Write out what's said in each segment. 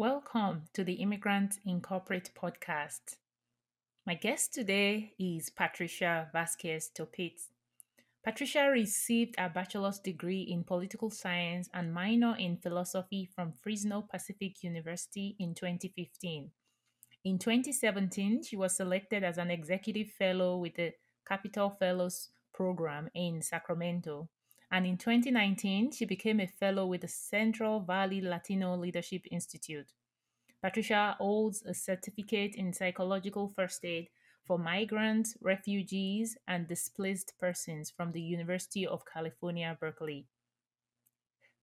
Welcome to the Immigrants in Corporate podcast. My guest today is Patricia Vazquez Topete. Patricia received a bachelor's degree in political science and minor in philosophy from Fresno Pacific University in 2015. In 2017, she was selected as an executive fellow with the Capital Fellows Program in Sacramento. And in 2019, she became a fellow with the Central Valley Latino Leadership Institute. Patricia holds a certificate in psychological first aid for migrants, refugees, and displaced persons from the University of California, Berkeley.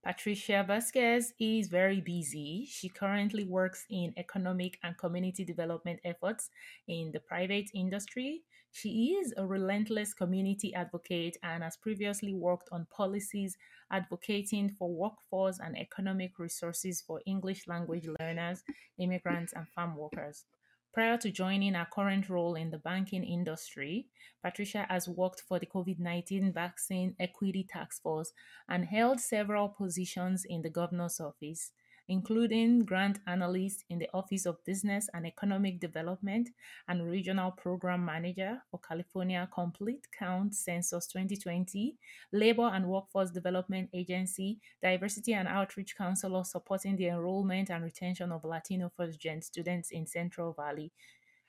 Patricia Vazquez is very busy. She currently works in economic and community development efforts in the private industry. She is a relentless community advocate and has previously worked on policies advocating for workforce and economic resources for English language learners, immigrants, and farm workers. Prior to joining her current role in the banking industry, Patricia has worked for the COVID-19 Vaccine Equity Task Force and held several positions in the governor's office, including grant analyst in the Office of Business and Economic Development and regional program manager for California Complete Count Census 2020, Labor and Workforce Development Agency, Diversity and Outreach Counselor supporting the enrollment and retention of Latino first-gen students in Central Valley.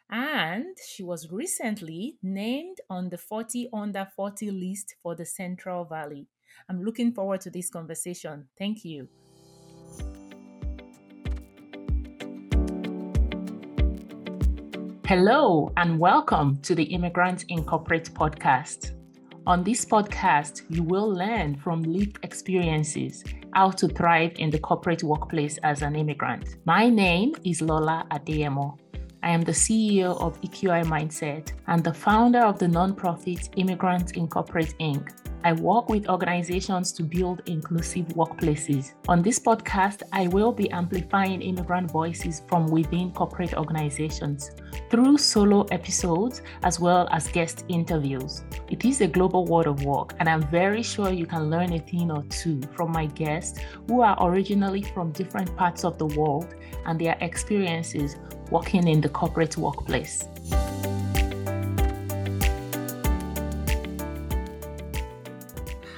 And she was recently named on the 40 under 40 list for the Central Valley. I'm looking forward to this conversation. Thank you. Hello and welcome to the Immigrants in Corporate podcast. On this podcast, you will learn from lived experiences how to thrive in the corporate workplace as an immigrant. My name is Lola Adeyemo. I am the CEO of EQI Mindset and the founder of the nonprofit Immigrants in Corporate Inc. I work with organizations to build inclusive workplaces. On this podcast, I will be amplifying immigrant voices from within corporate organizations through solo episodes as well as guest interviews. It is a global world of work, and I'm very sure you can learn a thing or two from my guests who are originally from different parts of the world and their experiences working in the corporate workplace.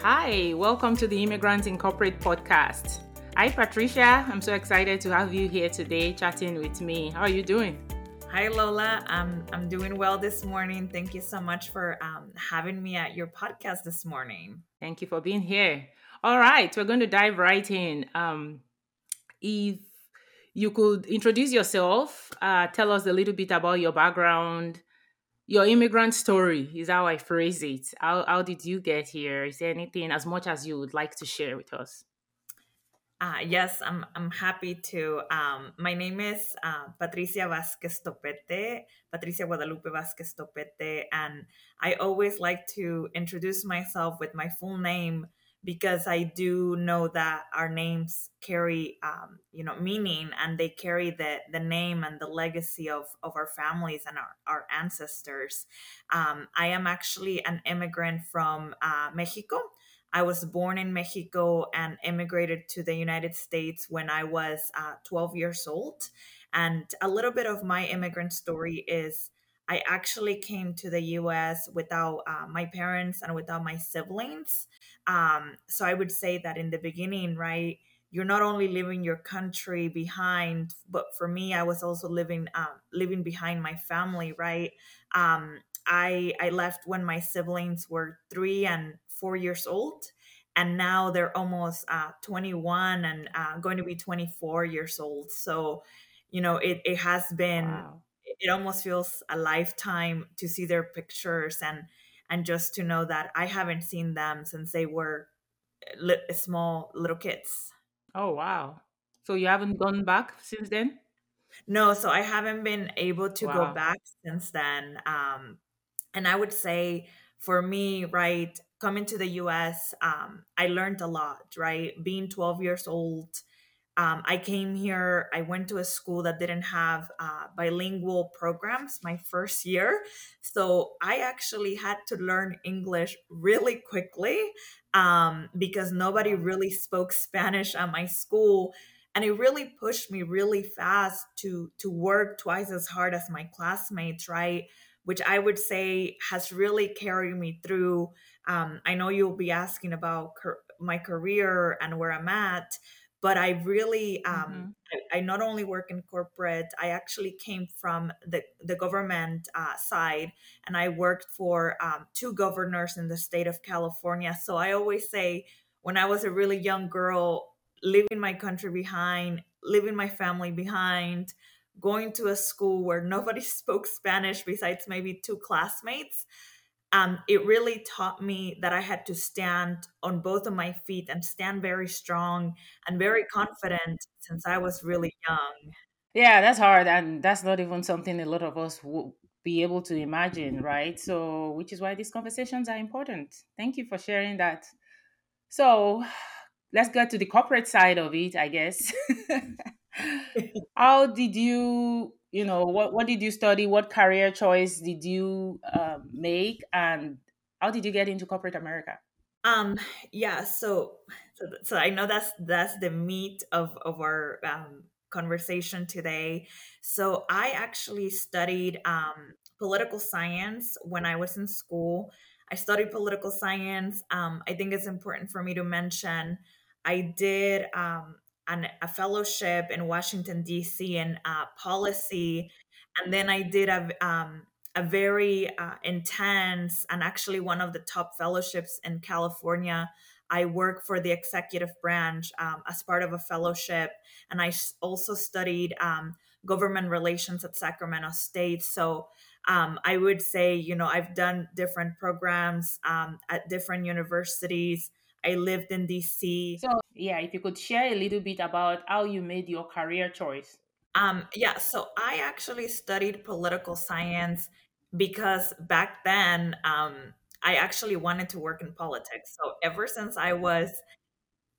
Hi, welcome to the Immigrants in Corporate podcast. Hi, Patricia. I'm so excited to have you here today chatting with me. How are you doing? Hi, Lola. I'm doing well this morning. Thank you so much for having me at your podcast this morning. Thank you for being here. All right, we're going to dive right in. If you could introduce yourself, tell us a little bit about your background. Your immigrant story is how I phrase it. How did you get here? Is there anything as much as you would like to share with us? Yes, I'm happy to. My name is Patricia Vazquez Topete, Patricia Guadalupe Vazquez Topete, and I always like to introduce myself with my full name because I do know that our names carry, meaning, and they carry the name and the legacy of our families and our ancestors. I am actually an immigrant from Mexico. I was born in Mexico and immigrated to the United States when I was 12 years old. And a little bit of my immigrant story is I actually came to the U.S. without my parents and without my siblings. So I would say that in the beginning, right, you're not only leaving your country behind, but for me, I was also living behind my family, right? I left when my siblings were 3 and 4 years old, and now they're almost 21 and going to be 24 years old. So, it has been... Wow. It almost feels a lifetime to see their pictures and just to know that I haven't seen them since they were small little kids. Oh, wow. So you haven't gone back since then? No, so I haven't been able to go back since then. And I would say for me, right, coming to the U.S., I learned a lot, right? Being 12 years old, I came here, I went to a school that didn't have bilingual programs my first year. So I actually had to learn English really quickly because nobody really spoke Spanish at my school. And it really pushed me really fast to work twice as hard as my classmates, right? Which I would say has really carried me through. I know you'll be asking about my career and where I'm at, but I really, I not only work in corporate, I actually came from the government side, and I worked for two governors in the state of California. So I always say, when I was a really young girl, leaving my country behind, leaving my family behind, going to a school where nobody spoke Spanish besides maybe two classmates, it really taught me that I had to stand on both of my feet and stand very strong and very confident since I was really young. Yeah, that's hard. And that's not even something a lot of us would be able to imagine, right? So, which is why these conversations are important. Thank you for sharing that. So let's get to the corporate side of it, I guess. How did you... You know, what did you study? What career choice did you make? And how did you get into corporate America? So I know that's the meat of our conversation today. So I actually studied political science when I was in school. I studied political science. I think it's important for me to mention I did a fellowship in Washington, D.C. in policy. And then I did a very intense and actually one of the top fellowships in California. I worked for the executive branch as part of a fellowship. And I also studied government relations at Sacramento State. So I would say, you know, I've done different programs at different universities. I lived in DC. So yeah, if you could share a little bit about how you made your career choice. So I actually studied political science because back then I actually wanted to work in politics. So ever since I was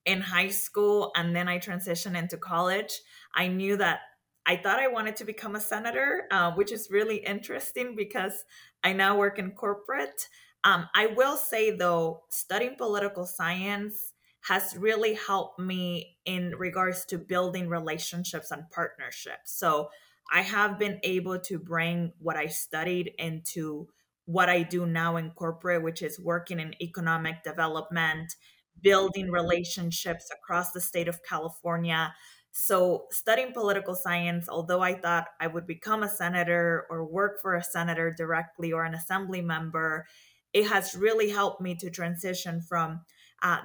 in high school and then I transitioned into college, I knew that I thought I wanted to become a senator, which is really interesting because I now work in corporate. I will say, though, studying political science has really helped me in regards to building relationships and partnerships. So I have been able to bring what I studied into what I do now in corporate, which is working in economic development, building relationships across the state of California. So studying political science, although I thought I would become a senator or work for a senator directly or an assembly member, it has really helped me to transition from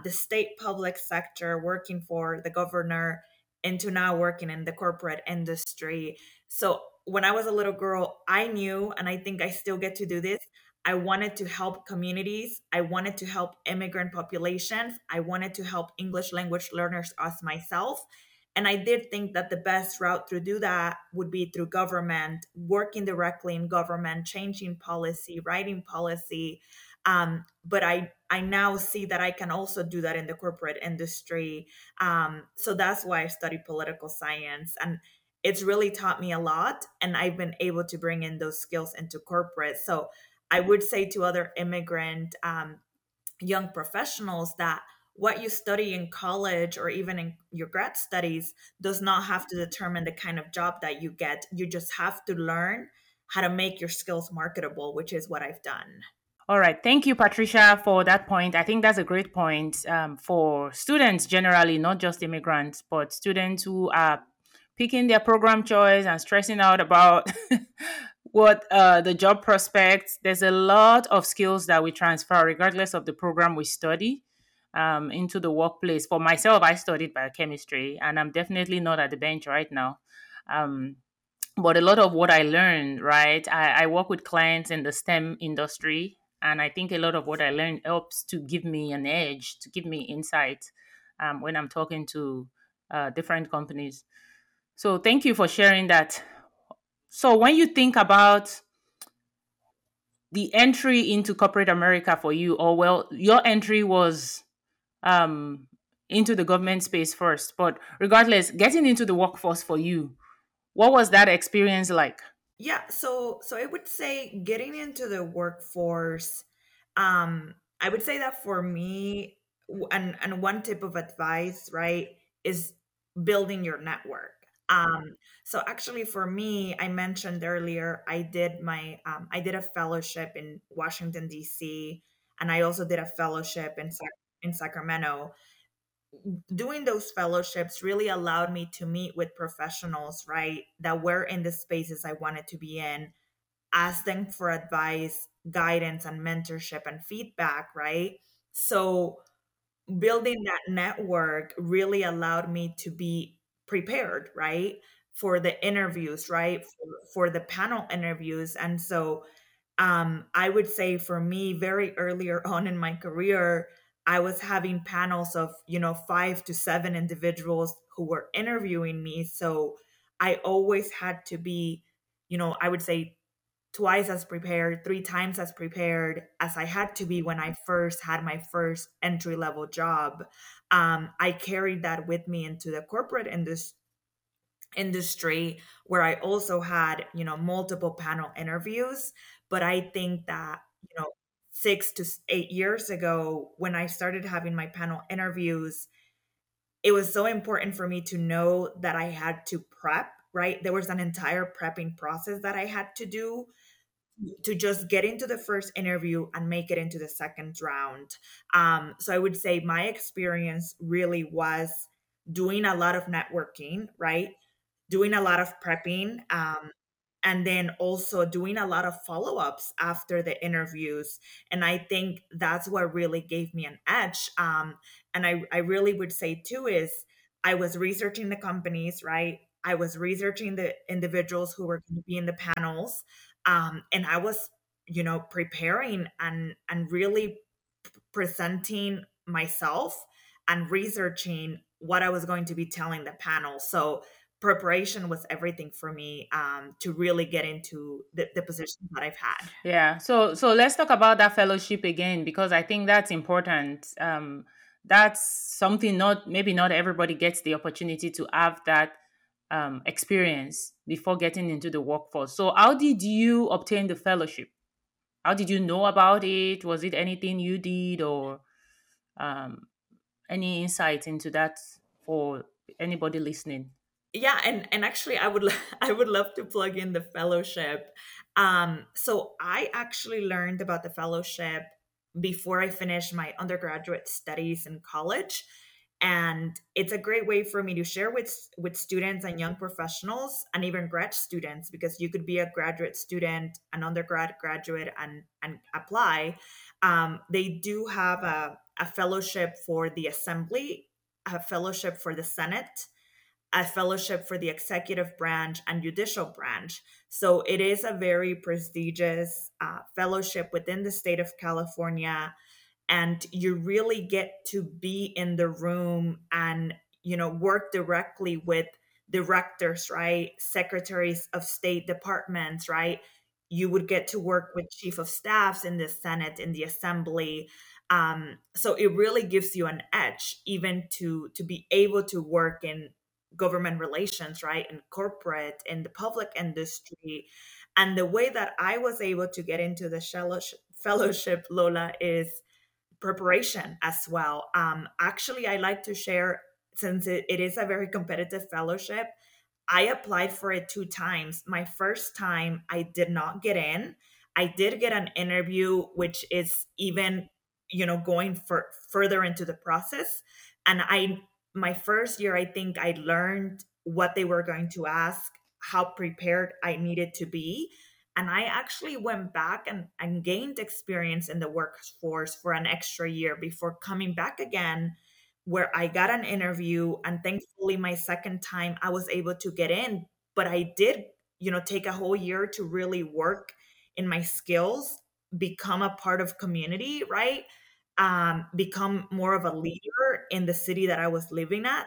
the state public sector, working for the governor, into now working in the corporate industry. So when I was a little girl, I knew, and I think I still get to do this, I wanted to help communities. I wanted to help immigrant populations. I wanted to help English language learners as myself. And I did think that the best route to do that would be through government, working directly in government, changing policy, writing policy. But I now see that I can also do that in the corporate industry. So that's why I studied political science. And it's really taught me a lot. And I've been able to bring in those skills into corporate. So I would say to other immigrant young professionals that what you study in college or even in your grad studies does not have to determine the kind of job that you get. You just have to learn how to make your skills marketable, which is what I've done. All right. Thank you, Patricia, for that point. I think that's a great point for students generally, not just immigrants, but students who are picking their program choice and stressing out about what the job prospects. There's a lot of skills that we transfer regardless of the program we study. Into the workplace. For myself, I studied biochemistry, and I'm definitely not at the bench right now. But a lot of what I learned, right, I work with clients in the STEM industry, and I think a lot of what I learned helps to give me an edge, to give me insight when I'm talking to different companies. So thank you for sharing that. So when you think about the entry into corporate America for you, or well, your entry was into the government space first, but regardless, getting into the workforce for you, what was that experience like? Yeah, so I would say getting into the workforce, I would say that for me, and one tip of advice, right, is building your network. So actually for me, I mentioned earlier, I did a fellowship in Washington, D.C., and I also did a fellowship in Sacramento. Doing those fellowships really allowed me to meet with professionals, right, that were in the spaces I wanted to be in, ask them for advice, guidance, and mentorship and feedback, right? So building that network really allowed me to be prepared, right, for the interviews, right, for the panel interviews. And so I would say for me, very earlier on in my career, I was having panels of, 5 to 7 individuals who were interviewing me. So I always had to be, I would say twice as prepared, 3 times as prepared as I had to be when I first had my first entry-level job. I carried that with me into the corporate industry where I also had, multiple panel interviews. But I think that, 6 to 8 years ago, when I started having my panel interviews, it was so important for me to know that I had to prep, right? There was an entire prepping process that I had to do to just get into the first interview and make it into the second round. So I would say my experience really was doing a lot of networking, right? Doing a lot of prepping, and then also doing a lot of follow-ups after the interviews. And I think that's what really gave me an edge. And I really would say too is I was researching the companies, right? I was researching the individuals who were going to be in the panels. And I was, preparing and really presenting myself and researching what I was going to be telling the panel. So preparation was everything for me to really get into the position that I've had. Yeah. So let's talk about that fellowship again, because I think that's important. That's something maybe not everybody gets the opportunity to have that experience before getting into the workforce. So how did you obtain the fellowship? How did you know about it? Was it anything you did or any insight into that for anybody listening? Yeah, and actually, I would love to plug in the fellowship. So I actually learned about the fellowship before I finished my undergraduate studies in college, and it's a great way for me to share with students and young professionals and even grad students, because you could be a graduate student, an undergrad graduate, and apply. They do have a fellowship for the assembly, a fellowship for the Senate, a fellowship for the executive branch and judicial branch. So it is a very prestigious fellowship within the state of California. And you really get to be in the room and, work directly with directors, right? Secretaries of state departments, right? You would get to work with chief of staffs in the Senate, in the assembly. So it really gives you an edge even to be able to work in government relations, right, in corporate, in the public industry. And the way that I was able to get into the fellowship, Lola, is preparation as well. Actually, I like to share, since it is a very competitive fellowship, I applied for it 2 times. My first time, I did not get in. I did get an interview, which is even, going further into the process. And my first year, I think I learned what they were going to ask, how prepared I needed to be. And I actually went back and gained experience in the workforce for an extra year before coming back again, where I got an interview. And thankfully, my second time, I was able to get in. But I did, take a whole year to really work in my skills, become a part of community, right? Become more of a leader in the city that I was living at.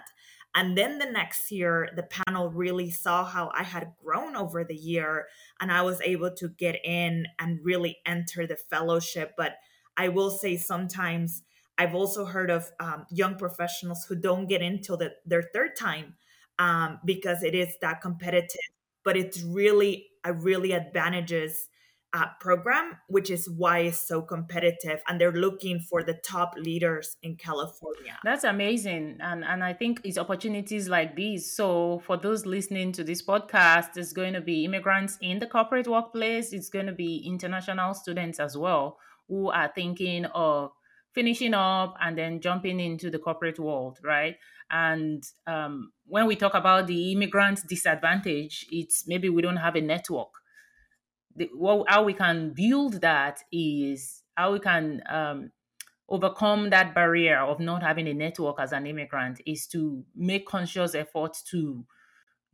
And then the next year, the panel really saw how I had grown over the year, and I was able to get in and really enter the fellowship. But I will say sometimes I've also heard of young professionals who don't get in till their third time because it is that competitive, but it's really advantages program, which is why it's so competitive. And they're looking for the top leaders in California. That's amazing. And I think it's opportunities like these. So for those listening to this podcast, it's going to be immigrants in the corporate workplace. It's going to be international students as well, who are thinking of finishing up and then jumping into the corporate world, right? And when we talk about the immigrant disadvantage, it's maybe we don't have a network. How we can build that is how we can overcome that barrier of not having a network as an immigrant is to make conscious efforts to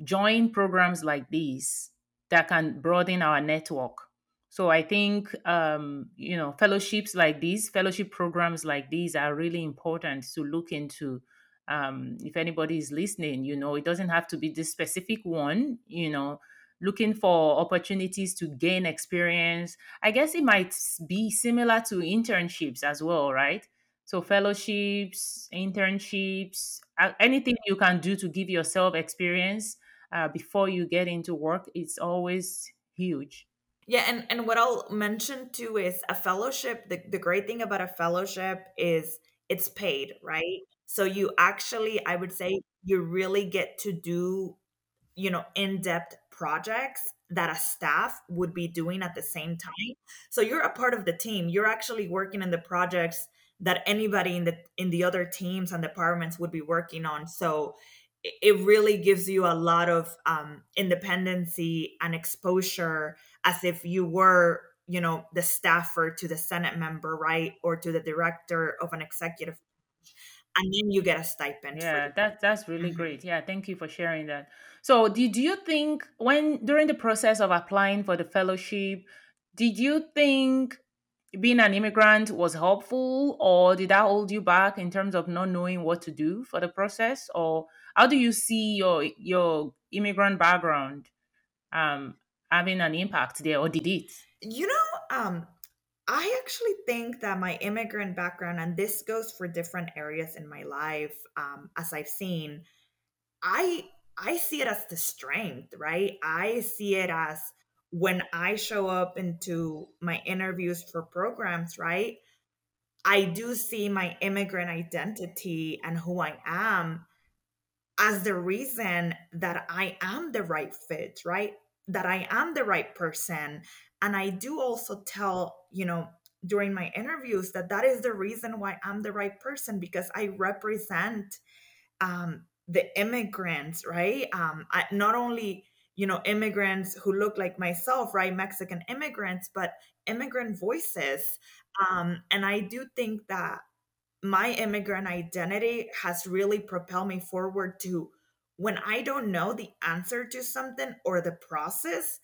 join programs like these that can broaden our network. So I think, fellowships like these, fellowship programs like these are really important to look into. If anybody is listening, it doesn't have to be this specific one, looking for opportunities to gain experience. I guess it might be similar to internships as well, right? So fellowships, internships, anything you can do to give yourself experience before you get into work, it's always huge. Yeah, and what I'll mention too is a fellowship, the great thing about a fellowship is it's paid, right? So you actually, I would say, you really get to do, in-depth projects that a staff would be doing at the same time. So you're a part of the team. You're actually working in the projects that anybody in the other teams and departments would be working on. So it really gives you a lot of independency and exposure as if you were, the staffer to the Senate member, right? Or to the director of an executive. And then you get a stipend. Yeah, that's really great. Yeah, thank you for sharing that. So did you think during the process of applying for the fellowship, did you think being an immigrant was helpful, or did that hold you back in terms of not knowing what to do for the process? Or how do you see your immigrant background having an impact there, or did it? I actually think that my immigrant background, and this goes for different areas in my life, as I've seen, I see it as the strength, right? I see it as when I show up into my interviews for programs, right? I do see my immigrant identity and who I am as the reason that I am the right fit, right? That I am the right person. And I do also tell, during my interviews that is the reason why I'm the right person, because I represent the immigrants, right? Not only, immigrants who look like myself, right? Mexican immigrants, but immigrant voices. And I do think that my immigrant identity has really propelled me forward to when I don't know the answer to something or the process,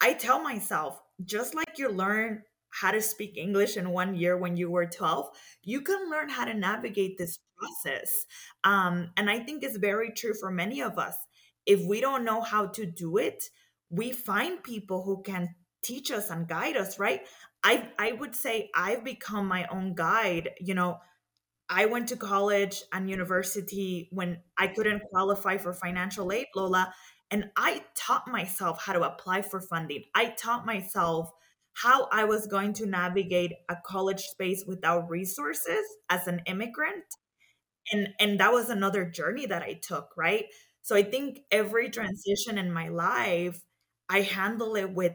I tell myself, just like you learn how to speak English in 1 year when you were 12, you can learn how to navigate this process. And I think it's very true for many of us. If we don't know how to do it, we find people who can teach us and guide us, right? I would say I've become my own guide. I went to college and university when I couldn't qualify for financial aid, Lola. And I taught myself how to apply for funding. I taught myself how I was going to navigate a college space without resources as an immigrant. And that was another journey that I took, right? So I think every transition in my life, I handle it with,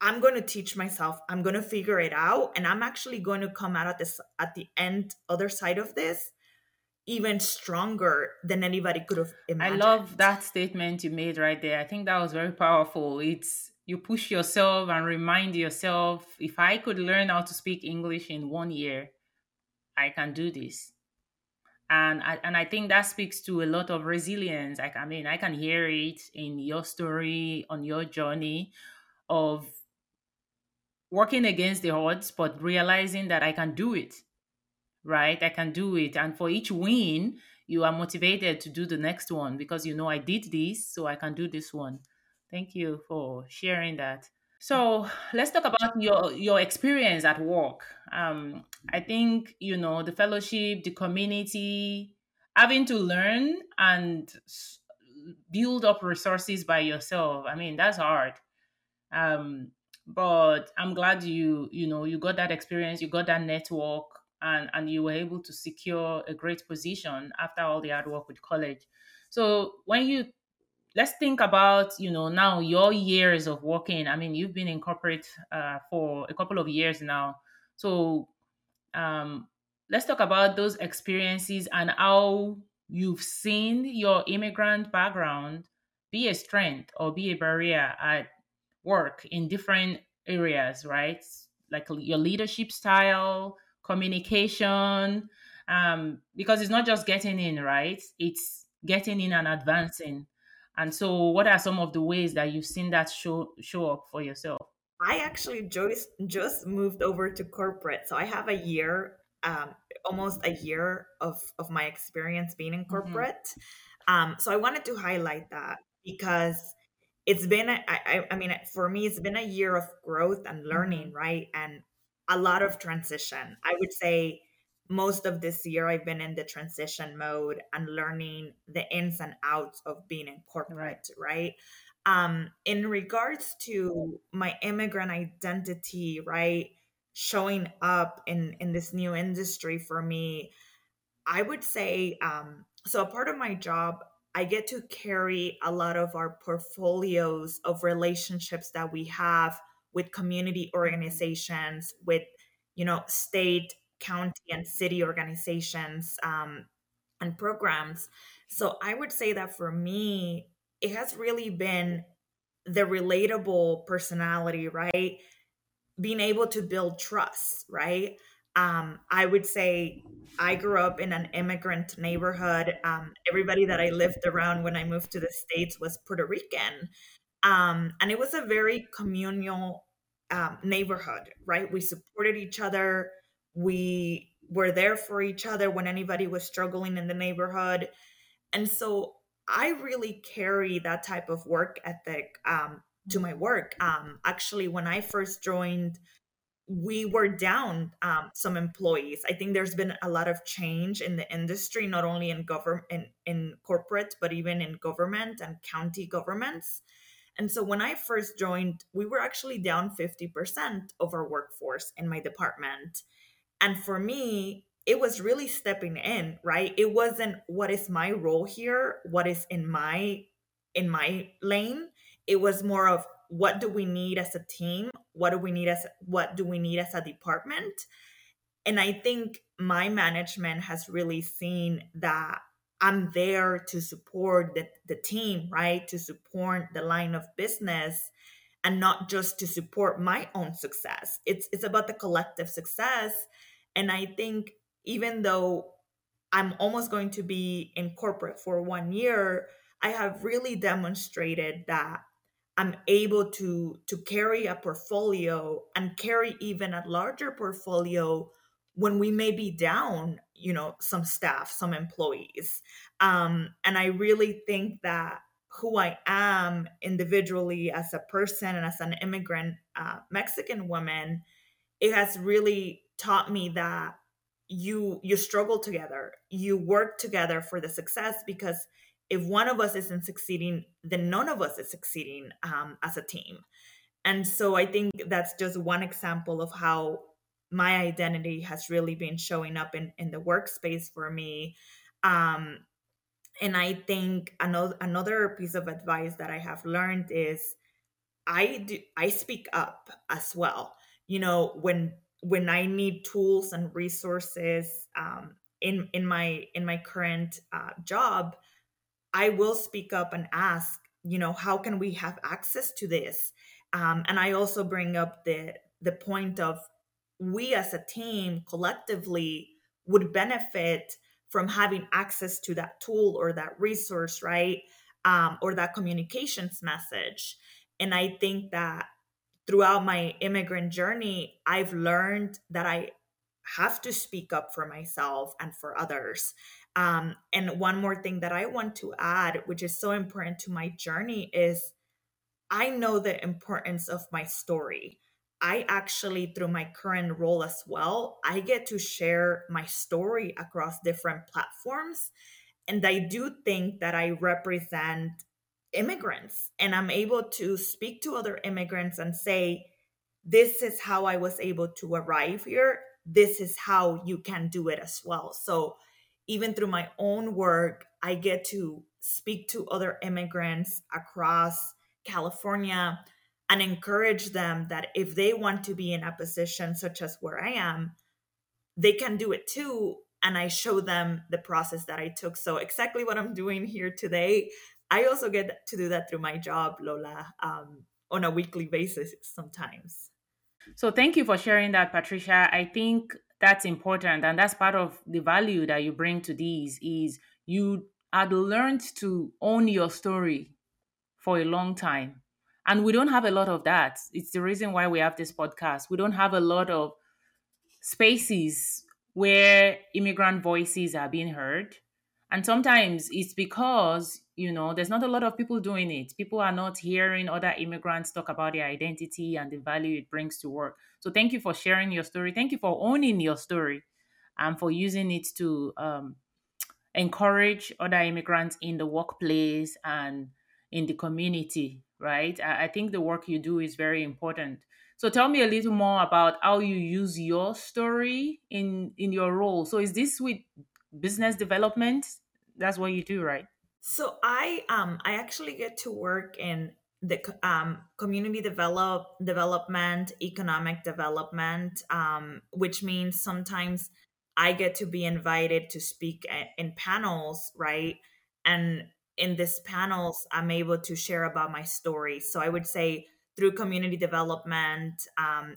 I'm going to teach myself, I'm going to figure it out, and I'm actually going to come out at the end, other side of this, even stronger than anybody could have imagined. I love that statement you made right there. I think that was very powerful. It's you push yourself and remind yourself, if I could learn how to speak English in 1 year, I can do this. And I think that speaks to a lot of resilience. I can hear it in your story, on your journey of working against the odds, but realizing that I can do it. Right? I can do it. And for each win, you are motivated to do the next one because, I did this, so I can do this one. Thank you for sharing that. So let's talk about your experience at work. I think, the fellowship, the community, having to learn and build up resources by yourself. That's hard. But I'm glad you got that experience, you got that network, and you were able to secure a great position after all the hard work with college. So let's think about, now your years of working. I mean, you've been in corporate for a couple of years now. So let's talk about those experiences and how you've seen your immigrant background be a strength or be a barrier at work in different areas, right? Like your leadership style, communication, because it's not just getting in, right? It's getting in and advancing. And so what are some of the ways that you've seen that show up for yourself? I actually just moved over to corporate. So I have a year, almost a year of my experience being in corporate. Mm-hmm. So I wanted to highlight that because it's been, for me, it's been a year of growth and learning, right? And a lot of transition. I would say most of this year, I've been in the transition mode and learning the ins and outs of being in corporate, right? In regards to my immigrant identity, right, showing up in this new industry for me, I would say, so a part of my job, I get to carry a lot of our portfolios of relationships that we have with community organizations, with, state, county, and city organizations and programs. So I would say that for me, it has really been the relatable personality, right? Being able to build trust, right? I would say I grew up in an immigrant neighborhood. Everybody that I lived around when I moved to the States was Puerto Rican. And it was a very communal neighborhood, right? We supported each other. We were there for each other when anybody was struggling in the neighborhood. And so I really carry that type of work ethic to my work. Actually, when I first joined, we were down some employees. I think there's been a lot of change in the industry, not only in government, in corporate, but even in government and county governments. And so when I first joined, we were actually down 50% of our workforce in my department. And for me, it was really stepping in, right? It wasn't what is my role here, what is in my lane. It was more of what do we need as a team? What do we need as a department? And I think my management has really seen that I'm there to support the team, right? To support the line of business and not just to support my own success. It's about the collective success. And I think even though I'm almost going to be in corporate for 1 year, I have really demonstrated that I'm able to carry a portfolio and carry even a larger portfolio when we may be down, some staff, some employees. And I really think that who I am individually as a person and as an immigrant Mexican woman, it has really taught me that you struggle together, you work together for the success, because if one of us isn't succeeding, then none of us is succeeding as a team. And so I think that's just one example of how my identity has really been showing up in the workspace for me. And I think another piece of advice that I have learned is I speak up as well. When I need tools and resources in my current job, I will speak up and ask, how can we have access to this? And I also bring up the point of we as a team collectively would benefit from having access to that tool or that resource, right? Or that communications message. And I think that throughout my immigrant journey, I've learned that I have to speak up for myself and for others. And one more thing that I want to add, which is so important to my journey, is I know the importance of my story. I actually, through my current role as well, I get to share my story across different platforms. And I do think that I represent immigrants, and I'm able to speak to other immigrants and say, this is how I was able to arrive here. This is how you can do it as well. So even through my own work, I get to speak to other immigrants across California and encourage them that if they want to be in a position such as where I am, they can do it too. And I show them the process that I took. So exactly what I'm doing here today, I also get to do that through my job, Lola, on a weekly basis sometimes. So thank you for sharing that, Patricia. I think that's important. And that's part of the value that you bring to these is you had learned to own your story for a long time. And we don't have a lot of that. It's the reason why we have this podcast. We don't have a lot of spaces where immigrant voices are being heard. And sometimes it's because, you know, there's not a lot of people doing it. People are not hearing other immigrants talk about their identity and the value it brings to work. So thank you for sharing your story. Thank you for owning your story and for using it to encourage other immigrants in the workplace and in the community, right? I think the work you do is very important. So tell me a little more about how you use your story in your role. So is this with business development? That's what you do, right? So I actually get to work in the community development, economic development, which means sometimes I get to be invited to speak in panels, right? And in these panels, I'm able to share about my story. So I would say through community development,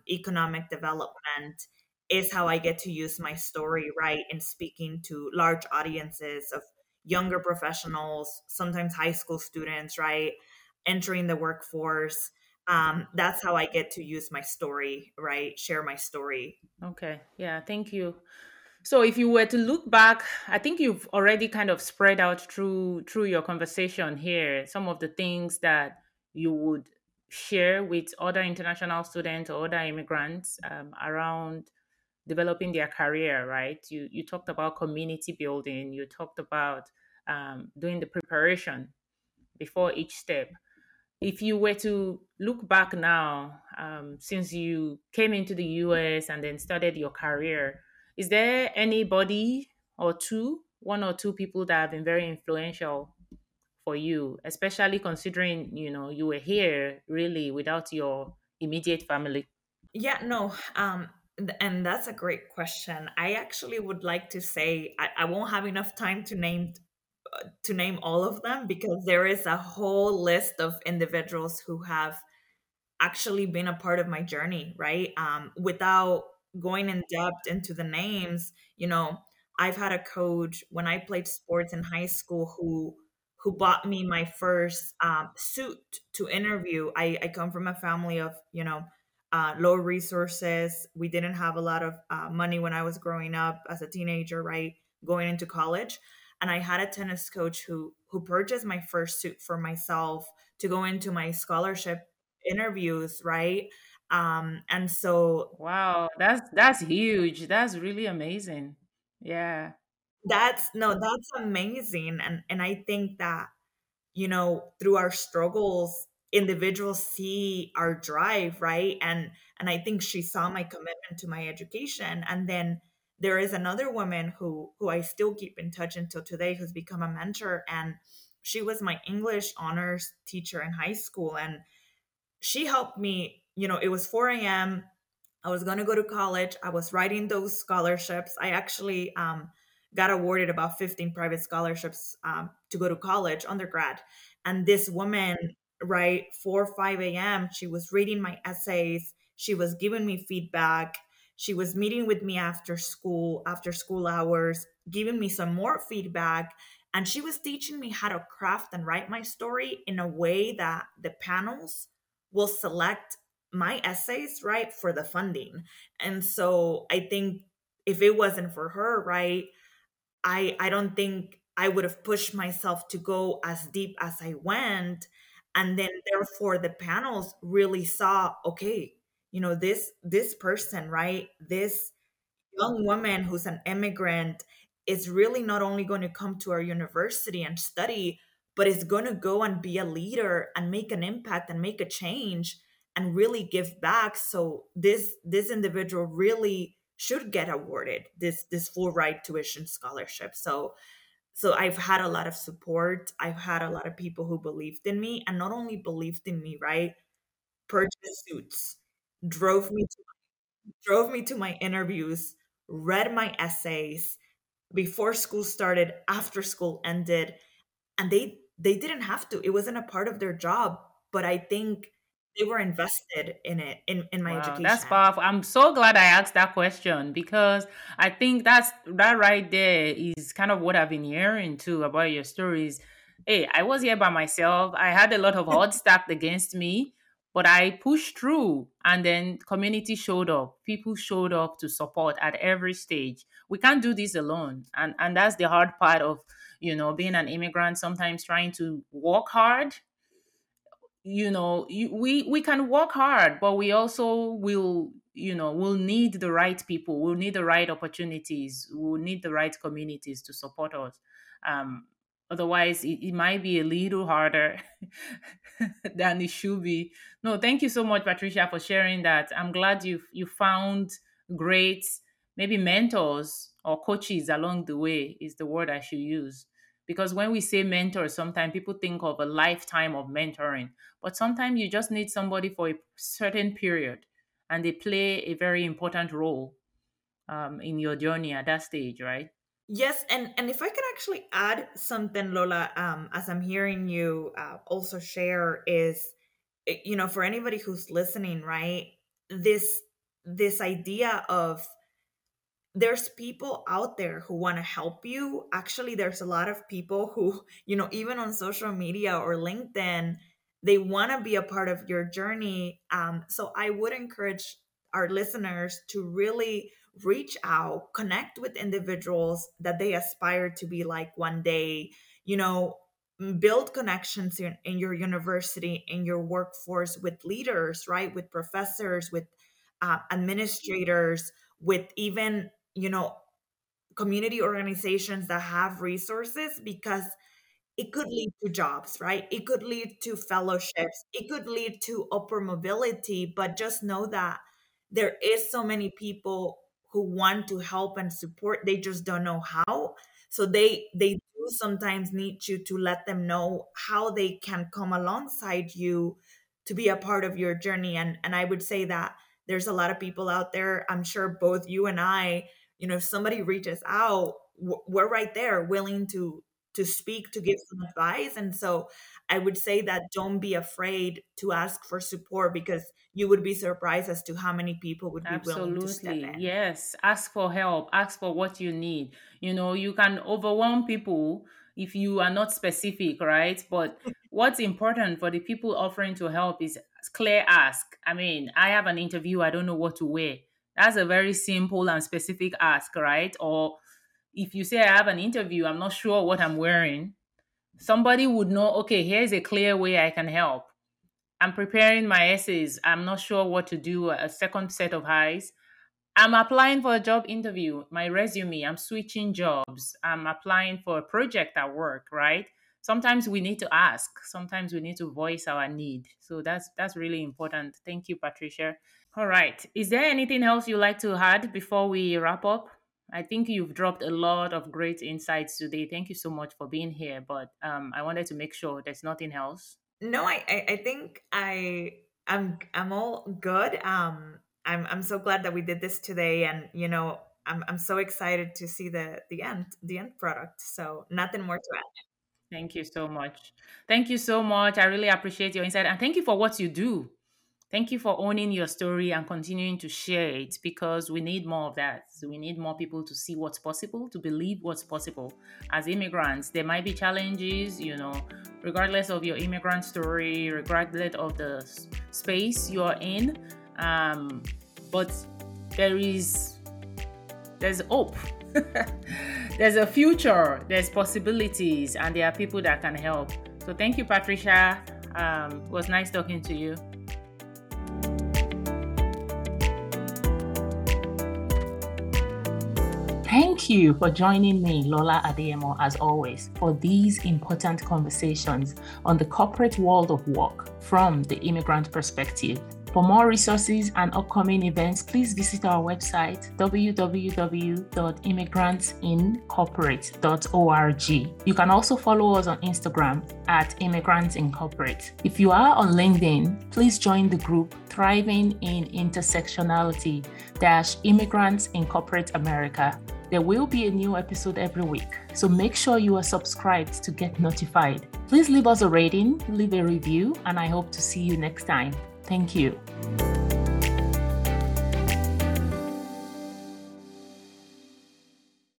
economic development is how I get to use my story, right? In speaking to large audiences of younger professionals, sometimes high school students, right? Entering the workforce. That's how I get to use my story, right? Share my story. Okay. Yeah. Thank you. So if you were to look back, I think you've already kind of spread out through your conversation here, some of the things that you would share with other international students or other immigrants around developing their career, right? You talked about community building. You talked about doing the preparation before each step. If you were to look back now, since you came into the US and then started your career, is there anybody or one or two people that have been very influential for you, especially considering, you know, you were here really without your immediate family? Yeah, no. And that's a great question. I actually would like to say I won't have enough time to name all of them because there is a whole list of individuals who have actually been a part of my journey, right? Without going in depth into the names, you know, I've had a coach when I played sports in high school who bought me my first suit to interview. I come from a family of, you know, low resources. We didn't have a lot of money when I was growing up as a teenager, right? Going into college. And I had a tennis coach who purchased my first suit for myself to go into my scholarship interviews, right? And so, wow, that's huge. That's really amazing. Yeah. That's amazing. And I think that, you know, through our struggles, individuals see our drive, right? And I think she saw my commitment to my education. And then there is another woman who I still keep in touch until today, who's become a mentor. And she was my English honors teacher in high school. And she helped me. You know, it was 4 a.m. I was going to go to college. I was writing those scholarships. I actually got awarded about 15 private scholarships to go to college, undergrad. And this woman, right, 4 or 5 a.m., she was reading my essays. She was giving me feedback. She was meeting with me after school hours, giving me some more feedback. And she was teaching me how to craft and write my story in a way that the panels will select my essays, right, for the funding. And so I think if it wasn't for her, right, I don't think I would have pushed myself to go as deep as I went. And then therefore the panels really saw, okay, you know, this person, right, this young woman who's an immigrant is really not only going to come to our university and study, but is going to go and be a leader and make an impact and make a change. and really give back. So this individual really should get awarded this full ride tuition scholarship. So I've had a lot of support. I've had a lot of people who believed in me, and not only believed in me, right? Purchased suits, drove me to my interviews, read my essays before school started, after school ended, and they didn't have to. It wasn't a part of their job, but I think they were invested in it, in my education. That's powerful. I'm so glad I asked that question, because I think that right there is kind of what I've been hearing too about your stories. Hey, I was here by myself. I had a lot of odds stacked against me, but I pushed through, and then community showed up. People showed up to support at every stage. We can't do this alone. And that's the hard part of, being an immigrant, sometimes trying to work hard. We can work hard, but we also will need the right people. We'll need the right opportunities. We'll need the right communities to support us. Otherwise, it might be a little harder than it should be. No, thank you so much, Patricia, for sharing that. I'm glad you found great, maybe mentors or coaches along the way is the word I should use. Because when we say mentors, sometimes people think of a lifetime of mentoring. But sometimes you just need somebody for a certain period, and they play a very important role in your journey at that stage, right? Yes, and if I can actually add something, Lola, as I'm hearing you also share is, for anybody who's listening, right, this idea of there's people out there who want to help you. Actually, there's a lot of people who, even on social media or LinkedIn, they want to be a part of your journey. So I would encourage our listeners to really reach out, connect with individuals that they aspire to be like one day, build connections in your university, in your workforce with leaders, right? With professors, with administrators, with even, community organizations that have resources, because it could lead to jobs, right? It could lead to fellowships. It could lead to upper mobility, but just know that there is so many people who want to help and support. They just don't know how. So they do sometimes need you to let them know how they can come alongside you to be a part of your journey. And I would say that there's a lot of people out there. I'm sure both you and I, if somebody reaches out, we're right there willing to speak, to give some advice. And so I would say that don't be afraid to ask for support, because you would be surprised as to how many people would be willing to step in. Yes. Ask for help. Ask for what you need. You can overwhelm people if you are not specific, right? But what's important for the people offering to help is clear ask. I mean, I have an interview. I don't know what to wear. That's a very simple and specific ask, right? Or if you say, I have an interview, I'm not sure what I'm wearing, somebody would know, okay, here's a clear way I can help. I'm preparing my essays. I'm not sure what to do, a second set of eyes. I'm applying for a job interview, my resume. I'm switching jobs. I'm applying for a project at work, right? Sometimes we need to ask. Sometimes we need to voice our need. So that's really important. Thank you, Patricia. All right. Is there anything else you'd like to add before we wrap up? I think you've dropped a lot of great insights today. Thank you so much for being here. But I wanted to make sure there's nothing else. No, I think I'm all good. I'm so glad that we did this today, and I'm so excited to see the end product. So nothing more to add. Thank you so much. Thank you so much. I really appreciate your insight, and thank you for what you do. Thank you for owning your story and continuing to share it, because we need more of that. So we need more people to see what's possible, to believe what's possible. As immigrants, there might be challenges, regardless of your immigrant story, regardless of the space you're in. But there's hope. There's a future, there's possibilities, and there are people that can help. So thank you, Patricia. It was nice talking to you. Thank you for joining me, Lola Adeyemo, as always, for these important conversations on the corporate world of work from the immigrant perspective. For more resources and upcoming events, please visit our website, www.immigrantincorporate.org. You can also follow us on Instagram @Immigrants Incorporate. If you are on LinkedIn, please join the group Thriving in Intersectionality --Immigrants in Corporate America. There will be a new episode every week, so make sure you are subscribed to get notified. Please leave us a rating, leave a review, and I hope to see you next time. Thank you.